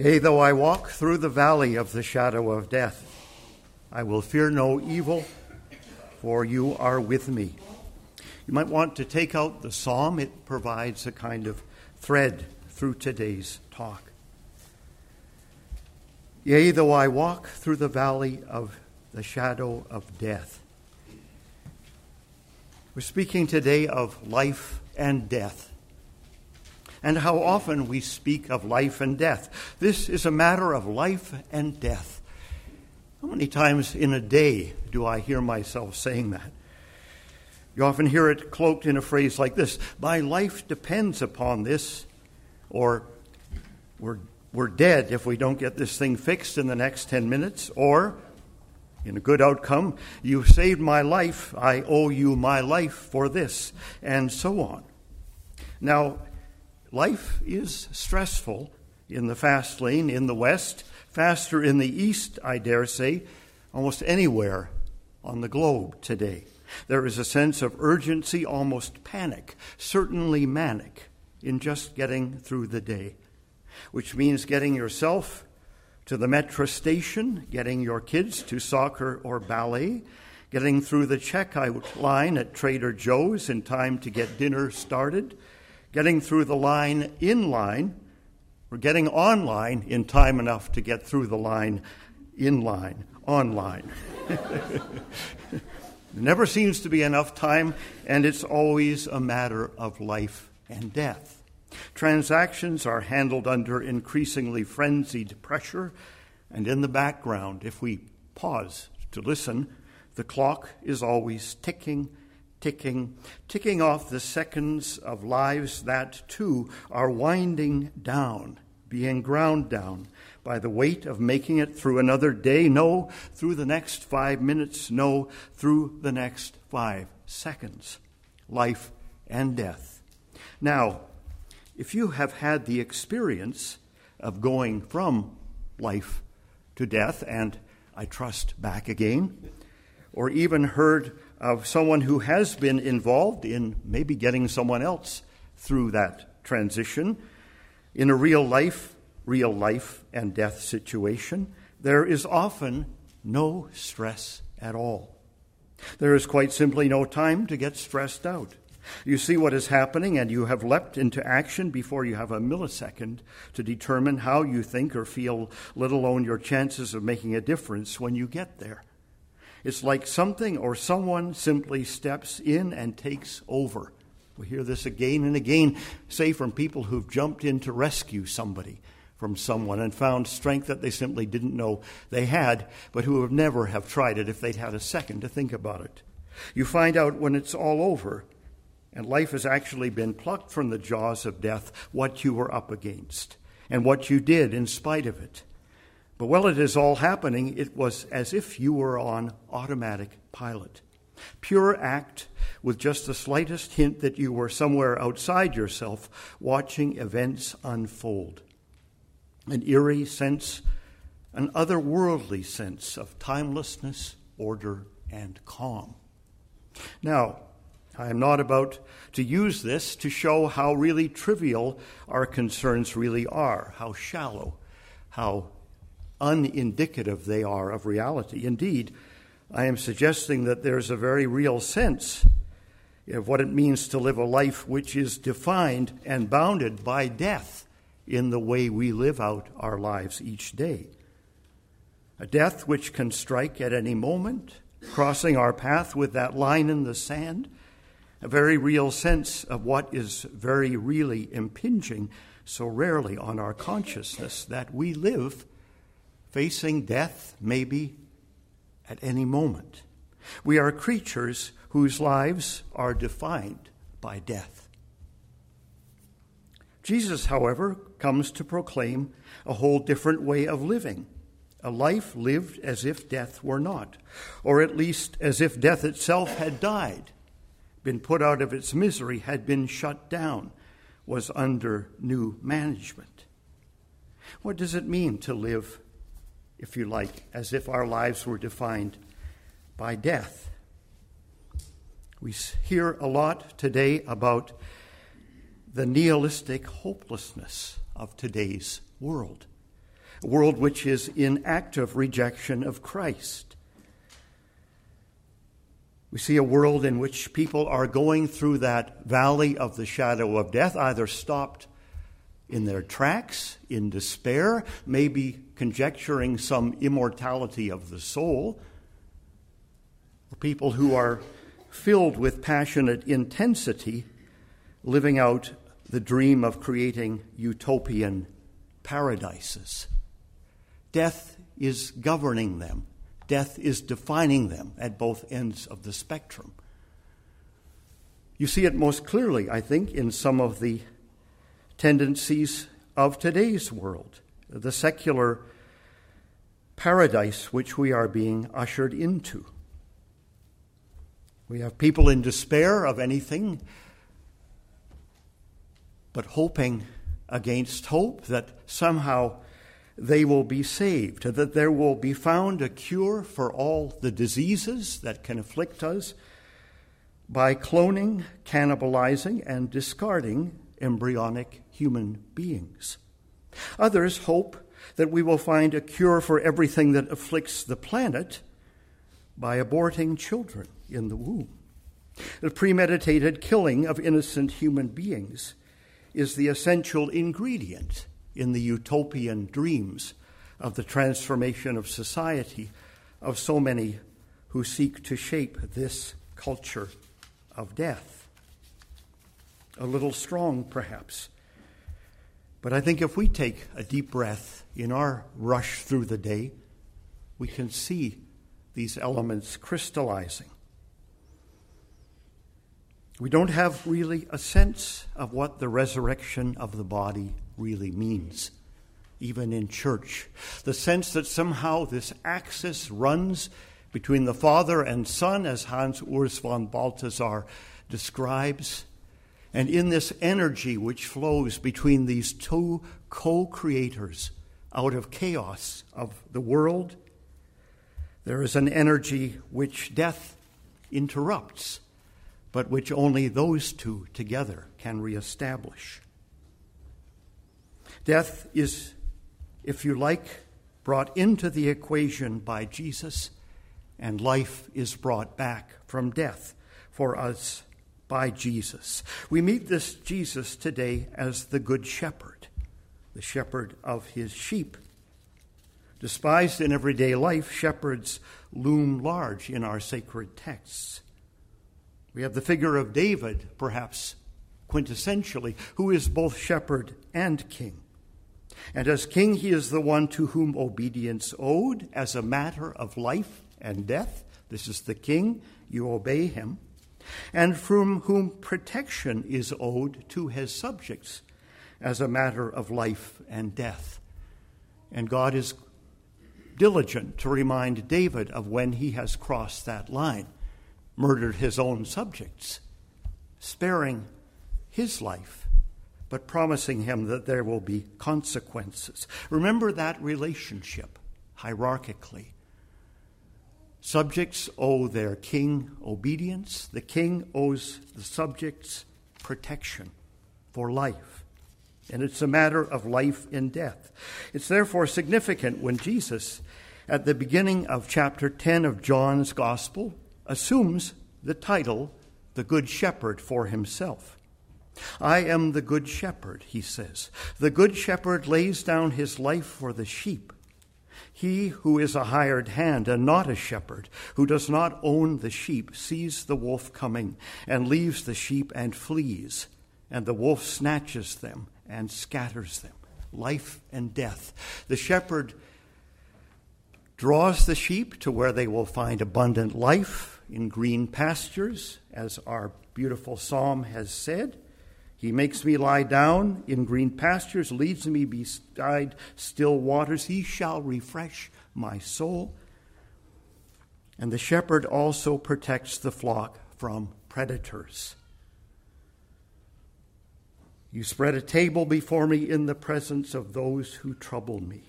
Yea, though I walk through the valley of the shadow of death, I will fear no evil, for you are with me. You might want to take out the psalm. It provides a kind of thread through today's talk. Yea, though I walk through the valley of the shadow of death. We're speaking today of life and death, and how often we speak of life and death. This is a matter of life and death. How many times in a day do I hear myself saying that? You often hear it cloaked in a phrase like this: my life depends upon this, or we're dead if we don't get this thing fixed in the next 10 minutes, or, in a good outcome, you saved my life, I owe you my life for this, and so on. Now, life is stressful in the fast lane in the West, faster in the East, I dare say, almost anywhere on the globe today. There is a sense of urgency, almost panic, certainly manic, in just getting through the day, which means getting yourself to the metro station, getting your kids to soccer or ballet, getting through the checkout line at Trader Joe's in time to get dinner started, getting through the line in line, or getting online in time enough to get through the line in line, online. There never seems to be enough time, and it's always a matter of life and death. Transactions are handled under increasingly frenzied pressure, and in the background, if we pause to listen, the clock is always ticking, ticking, ticking off the seconds of lives that, too, are winding down, being ground down by the weight of making it through another day, no, through the next 5 minutes, no, through the next 5 seconds. Life and death. Now, if you have had the experience of going from life to death, and I trust back again, or even heard of someone who has been involved in maybe getting someone else through that transition, in a real life and death situation, there is often no stress at all. There is quite simply no time to get stressed out. You see what is happening, and you have leapt into action before you have a millisecond to determine how you think or feel, let alone your chances of making a difference when you get there. It's like something or someone simply steps in and takes over. We hear this again and again, say from people who've jumped in to rescue somebody from someone and found strength that they simply didn't know they had, but who would never have tried it if they'd had a second to think about it. You find out when it's all over, and life has actually been plucked from the jaws of death, what you were up against and what you did in spite of it. But while it is all happening, it was as if you were on automatic pilot. Pure act with just the slightest hint that you were somewhere outside yourself watching events unfold. An eerie sense, an otherworldly sense of timelessness, order, and calm. Now, I am not about to use this to show how really trivial our concerns really are, how shallow, how unindicative they are of reality. Indeed, I am suggesting that there's a very real sense of what it means to live a life which is defined and bounded by death in the way we live out our lives each day. A death which can strike at any moment, crossing our path with that line in the sand, a very real sense of what is very really impinging so rarely on our consciousness, that we live facing death maybe at any moment. We are creatures whose lives are defined by death. Jesus, however, comes to proclaim a whole different way of living, a life lived as if death were not, or at least as if death itself had died, been put out of its misery, had been shut down, was under new management. What does it mean to live, if you like, as if our lives were defined by death? We hear a lot today about the nihilistic hopelessness of today's world. a world which is in active rejection of Christ. We see a world in which people are going through that valley of the shadow of death, either stopped in their tracks, in despair, maybe conjecturing some immortality of the soul, or people who are filled with passionate intensity, living out the dream of creating utopian paradises. Death is governing them. Death is defining them at both ends of the spectrum. You see it most clearly, I think, in some of the tendencies of today's world, the secular paradise which we are being ushered into. We have people in despair of anything, but hoping against hope that somehow they will be saved, that there will be found a cure for all the diseases that can afflict us by cloning, cannibalizing, and discarding embryonic human beings. Others hope that we will find a cure for everything that afflicts the planet by aborting children in the womb. The premeditated killing of innocent human beings is the essential ingredient in the utopian dreams of the transformation of society of so many who seek to shape this culture of death. A little strong, perhaps, but I think if we take a deep breath in our rush through the day, we can see these elements crystallizing. We don't have really a sense of what the resurrection of the body really means, even in church. The sense that somehow this axis runs between the Father and Son, as Hans Urs von Balthasar describes, and in this energy which flows between these two co-creators out of chaos of the world, there is an energy which death interrupts, but which only those two together can reestablish. Death is, if you like, brought into the equation by Jesus, and life is brought back from death for us by Jesus. We meet this Jesus today as the Good Shepherd, the shepherd of his sheep. Despised in everyday life, shepherds loom large in our sacred texts. We have the figure of David, perhaps quintessentially, who is both shepherd and king. And as king, he is the one to whom obedience owed as a matter of life and death. This is the king, you obey him. And from whom protection is owed to his subjects as a matter of life and death. And God is diligent to remind David of when he has crossed that line, murdered his own subjects, sparing his life, but promising him that there will be consequences. Remember that relationship hierarchically. Subjects owe their king obedience. The king owes the subjects protection for life. And it's a matter of life and death. It's therefore significant when Jesus, at the beginning of chapter 10 of John's Gospel, assumes the title, the Good Shepherd, for himself. I am the Good Shepherd, he says. The Good Shepherd lays down his life for the sheep. He who is a hired hand and not a shepherd, who does not own the sheep, sees the wolf coming and leaves the sheep and flees, and the wolf snatches them and scatters them. Life and death. The shepherd draws the sheep to where they will find abundant life in green pastures, as our beautiful psalm has said. He makes me lie down in green pastures, leads me beside still waters. He shall refresh my soul. And the shepherd also protects the flock from predators. You spread a table before me in the presence of those who trouble me.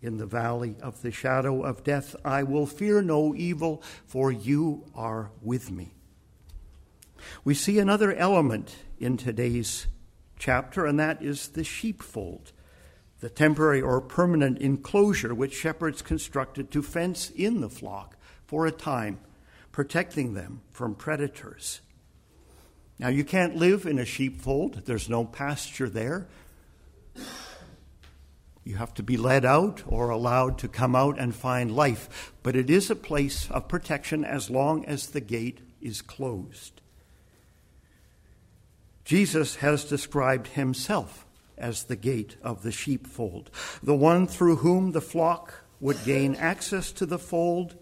In the valley of the shadow of death, I will fear no evil, for you are with me. We see another element in today's chapter, and that is the sheepfold, the temporary or permanent enclosure which shepherds constructed to fence in the flock for a time, protecting them from predators. Now, you can't live in a sheepfold. There's no pasture there. You have to be led out or allowed to come out and find life. But it is a place of protection as long as the gate is closed. Jesus has described himself as the gate of the sheepfold, the one through whom the flock would gain access to the fold,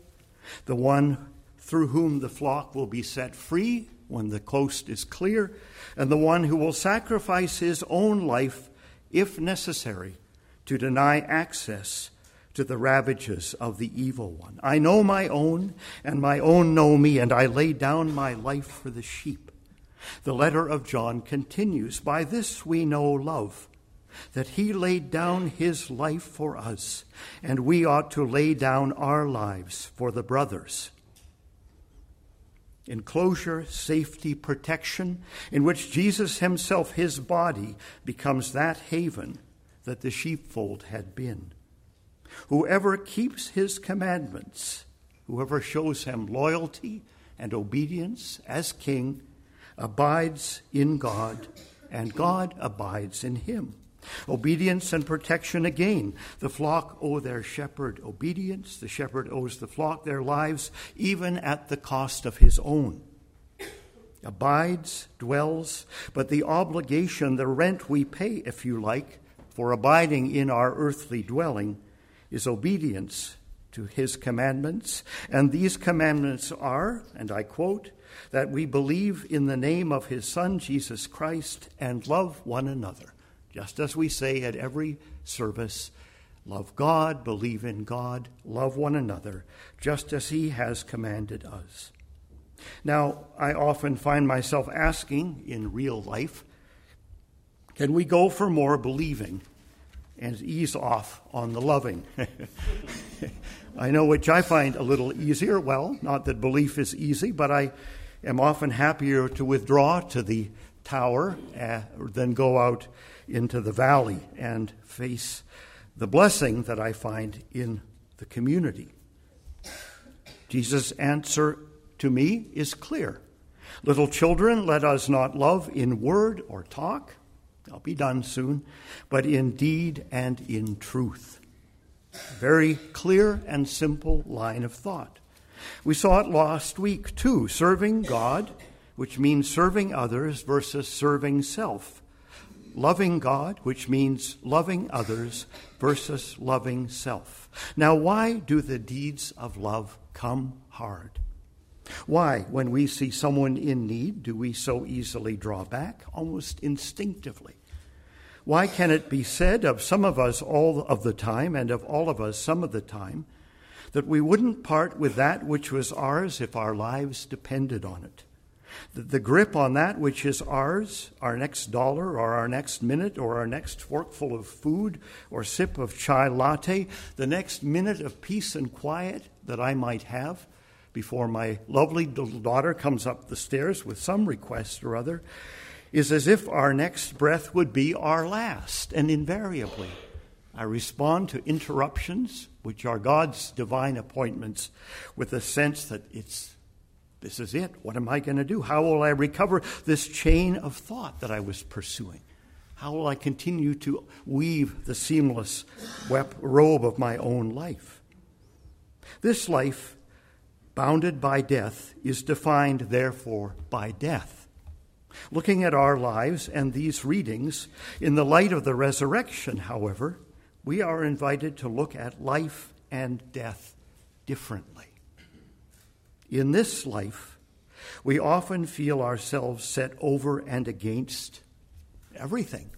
the one through whom the flock will be set free when the coast is clear, and the one who will sacrifice his own life, if necessary, to deny access to the ravages of the evil one. I know my own, and my own know me, and I lay down my life for the sheep. The letter of John continues, by this we know love, that he laid down his life for us, and we ought to lay down our lives for the brothers. Enclosure, safety, protection, in which Jesus himself, his body, becomes that haven that the sheepfold had been. Whoever keeps his commandments, whoever shows him loyalty and obedience as king, abides in God, and God abides in him. Obedience and protection again. The flock owe their shepherd obedience. The shepherd owes the flock their lives, even at the cost of his own. Abides, dwells, but the obligation, the rent we pay, if you like, for abiding in our earthly dwelling is obedience to his commandments. And these commandments are, and I quote, that we believe in the name of his Son, Jesus Christ, and love one another. Just as we say at every service, love God, believe in God, love one another, just as he has commanded us. Now, I often find myself asking in real life, can we go for more believing and ease off on the loving? I know which I find a little easier. Well, not that belief is easy, but I am often happier to withdraw to the tower than go out into the valley and face the blessing that I find in the community. Jesus' answer to me is clear. Little children, let us not love in word or talk, I'll be done soon, but in deed and in truth. Very clear and simple line of thought. We saw it last week too, serving God, which means serving others, versus serving self. Loving God, which means loving others, versus loving self. Now, why do the deeds of love come hard? Why, when we see someone in need, do we so easily draw back, almost instinctively? Why can it be said of some of us all of the time, and of all of us some of the time, that we wouldn't part with that which was ours if our lives depended on it? That the grip on that which is ours, our next dollar or our next minute or our next forkful of food or sip of chai latte, the next minute of peace and quiet that I might have, before my lovely little daughter comes up the stairs with some request or other, is as if our next breath would be our last. And invariably, I respond to interruptions, which are God's divine appointments, with a sense that this is it. What am I going to do? How will I recover this chain of thought that I was pursuing? How will I continue to weave the seamless robe of my own life? This life, bounded by death, is defined, therefore, by death. Looking at our lives and these readings, in the light of the resurrection, however, we are invited to look at life and death differently. In this life, we often feel ourselves set over and against everything,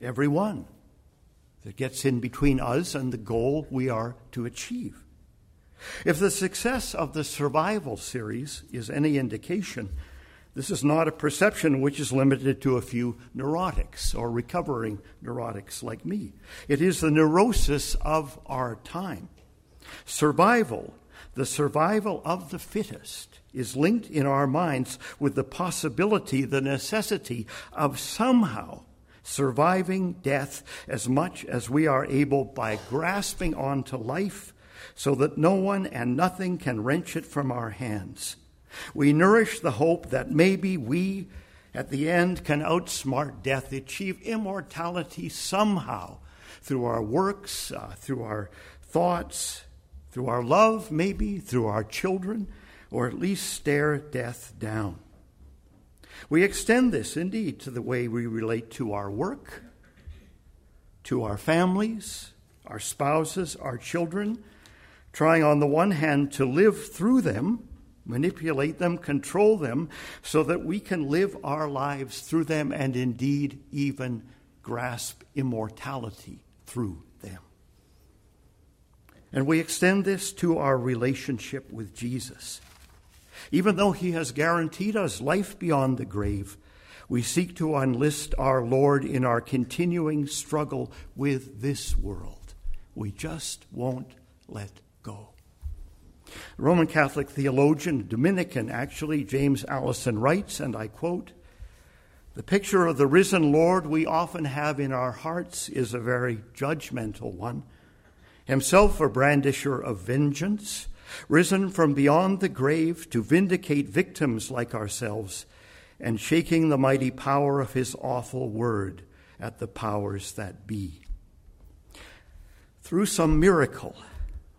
everyone that gets in between us and the goal we are to achieve. If the success of the survival series is any indication, this is not a perception which is limited to a few neurotics or recovering neurotics like me. It is the neurosis of our time. Survival, the survival of the fittest, is linked in our minds with the possibility, the necessity of somehow surviving death as much as we are able by grasping onto life so that no one and nothing can wrench it from our hands. We nourish the hope that maybe we, at the end, can outsmart death, achieve immortality somehow through our works, through our thoughts, through our love, maybe, through our children, or at least stare death down. We extend this, indeed, to the way we relate to our work, to our families, our spouses, our children, trying on the one hand to live through them, manipulate them, control them, so that we can live our lives through them and indeed even grasp immortality through them. And we extend this to our relationship with Jesus. Even though he has guaranteed us life beyond the grave, we seek to enlist our Lord in our continuing struggle with this world. We just won't let go. The Roman Catholic theologian, Dominican actually, James Allison writes, and I quote, "The picture of the risen Lord we often have in our hearts is a very judgmental one. Himself a brandisher of vengeance, risen from beyond the grave to vindicate victims like ourselves, and shaking the mighty power of his awful word at the powers that be." Through some miracle,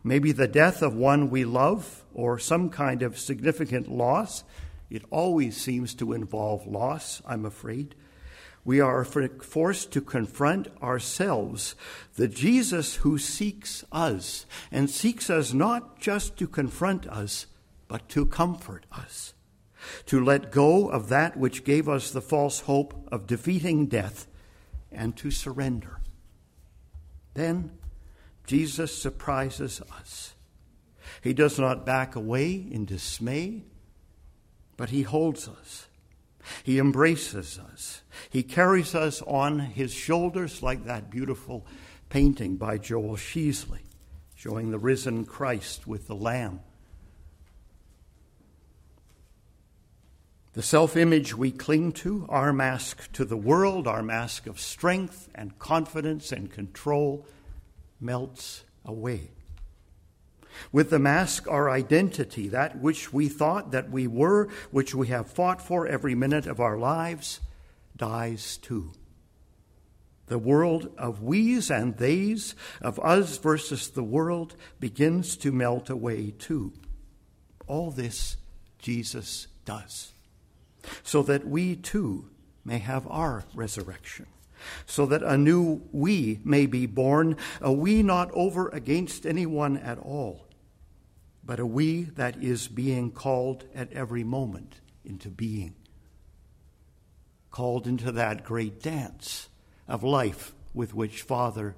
maybe the death of one we love or some kind of significant loss, it always seems to involve loss, I'm afraid, we are forced to confront ourselves, the Jesus who seeks us, and seeks us not just to confront us, but to comfort us, to let go of that which gave us the false hope of defeating death, and to surrender. Then Jesus surprises us. He does not back away in dismay, but he holds us. He embraces us. He carries us on his shoulders like that beautiful painting by Joel Sheesley, showing the risen Christ with the Lamb. The self-image we cling to, our mask to the world, our mask of strength and confidence and control, melts away. With the mask, our identity, that which we thought that we were, which we have fought for every minute of our lives, dies too. The world of we's and they's, of us versus the world, begins to melt away too. All this Jesus does, so that we too may have our resurrection, so that a new we may be born, a we not over against anyone at all, but a we that is being called at every moment into being, called into that great dance of life with which Father,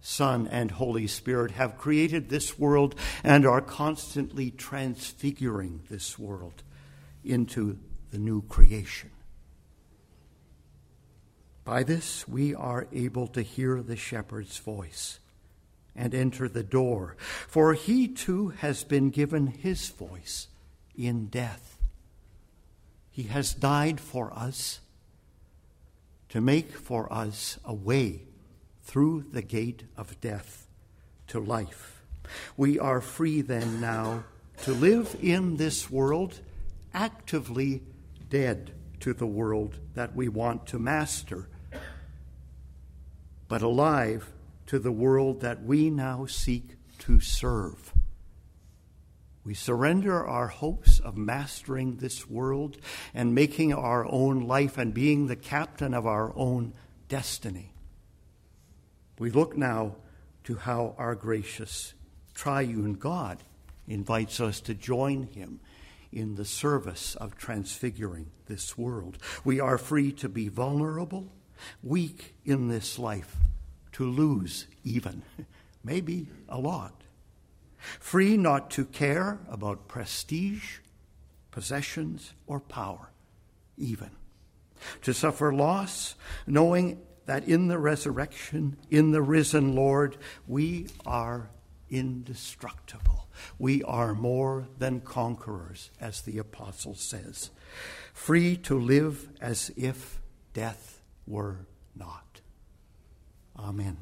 Son, and Holy Spirit have created this world and are constantly transfiguring this world into the new creation. By this we are able to hear the shepherd's voice and enter the door, for he too has been given his voice in death. He has died for us to make for us a way through the gate of death to life. We are free then now to live in this world actively dead to the world that we want to master, but alive to the world that we now seek to serve. We surrender our hopes of mastering this world and making our own life and being the captain of our own destiny. We look now to how our gracious triune God invites us to join him in the service of transfiguring this world. We are free to be vulnerable, weak in this life, to lose even, maybe a lot. Free not to care about prestige, possessions, or power, even. To suffer loss, knowing that in the resurrection, in the risen Lord, we are indestructible. We are more than conquerors, as the apostle says, free to live as if death were not. Amen.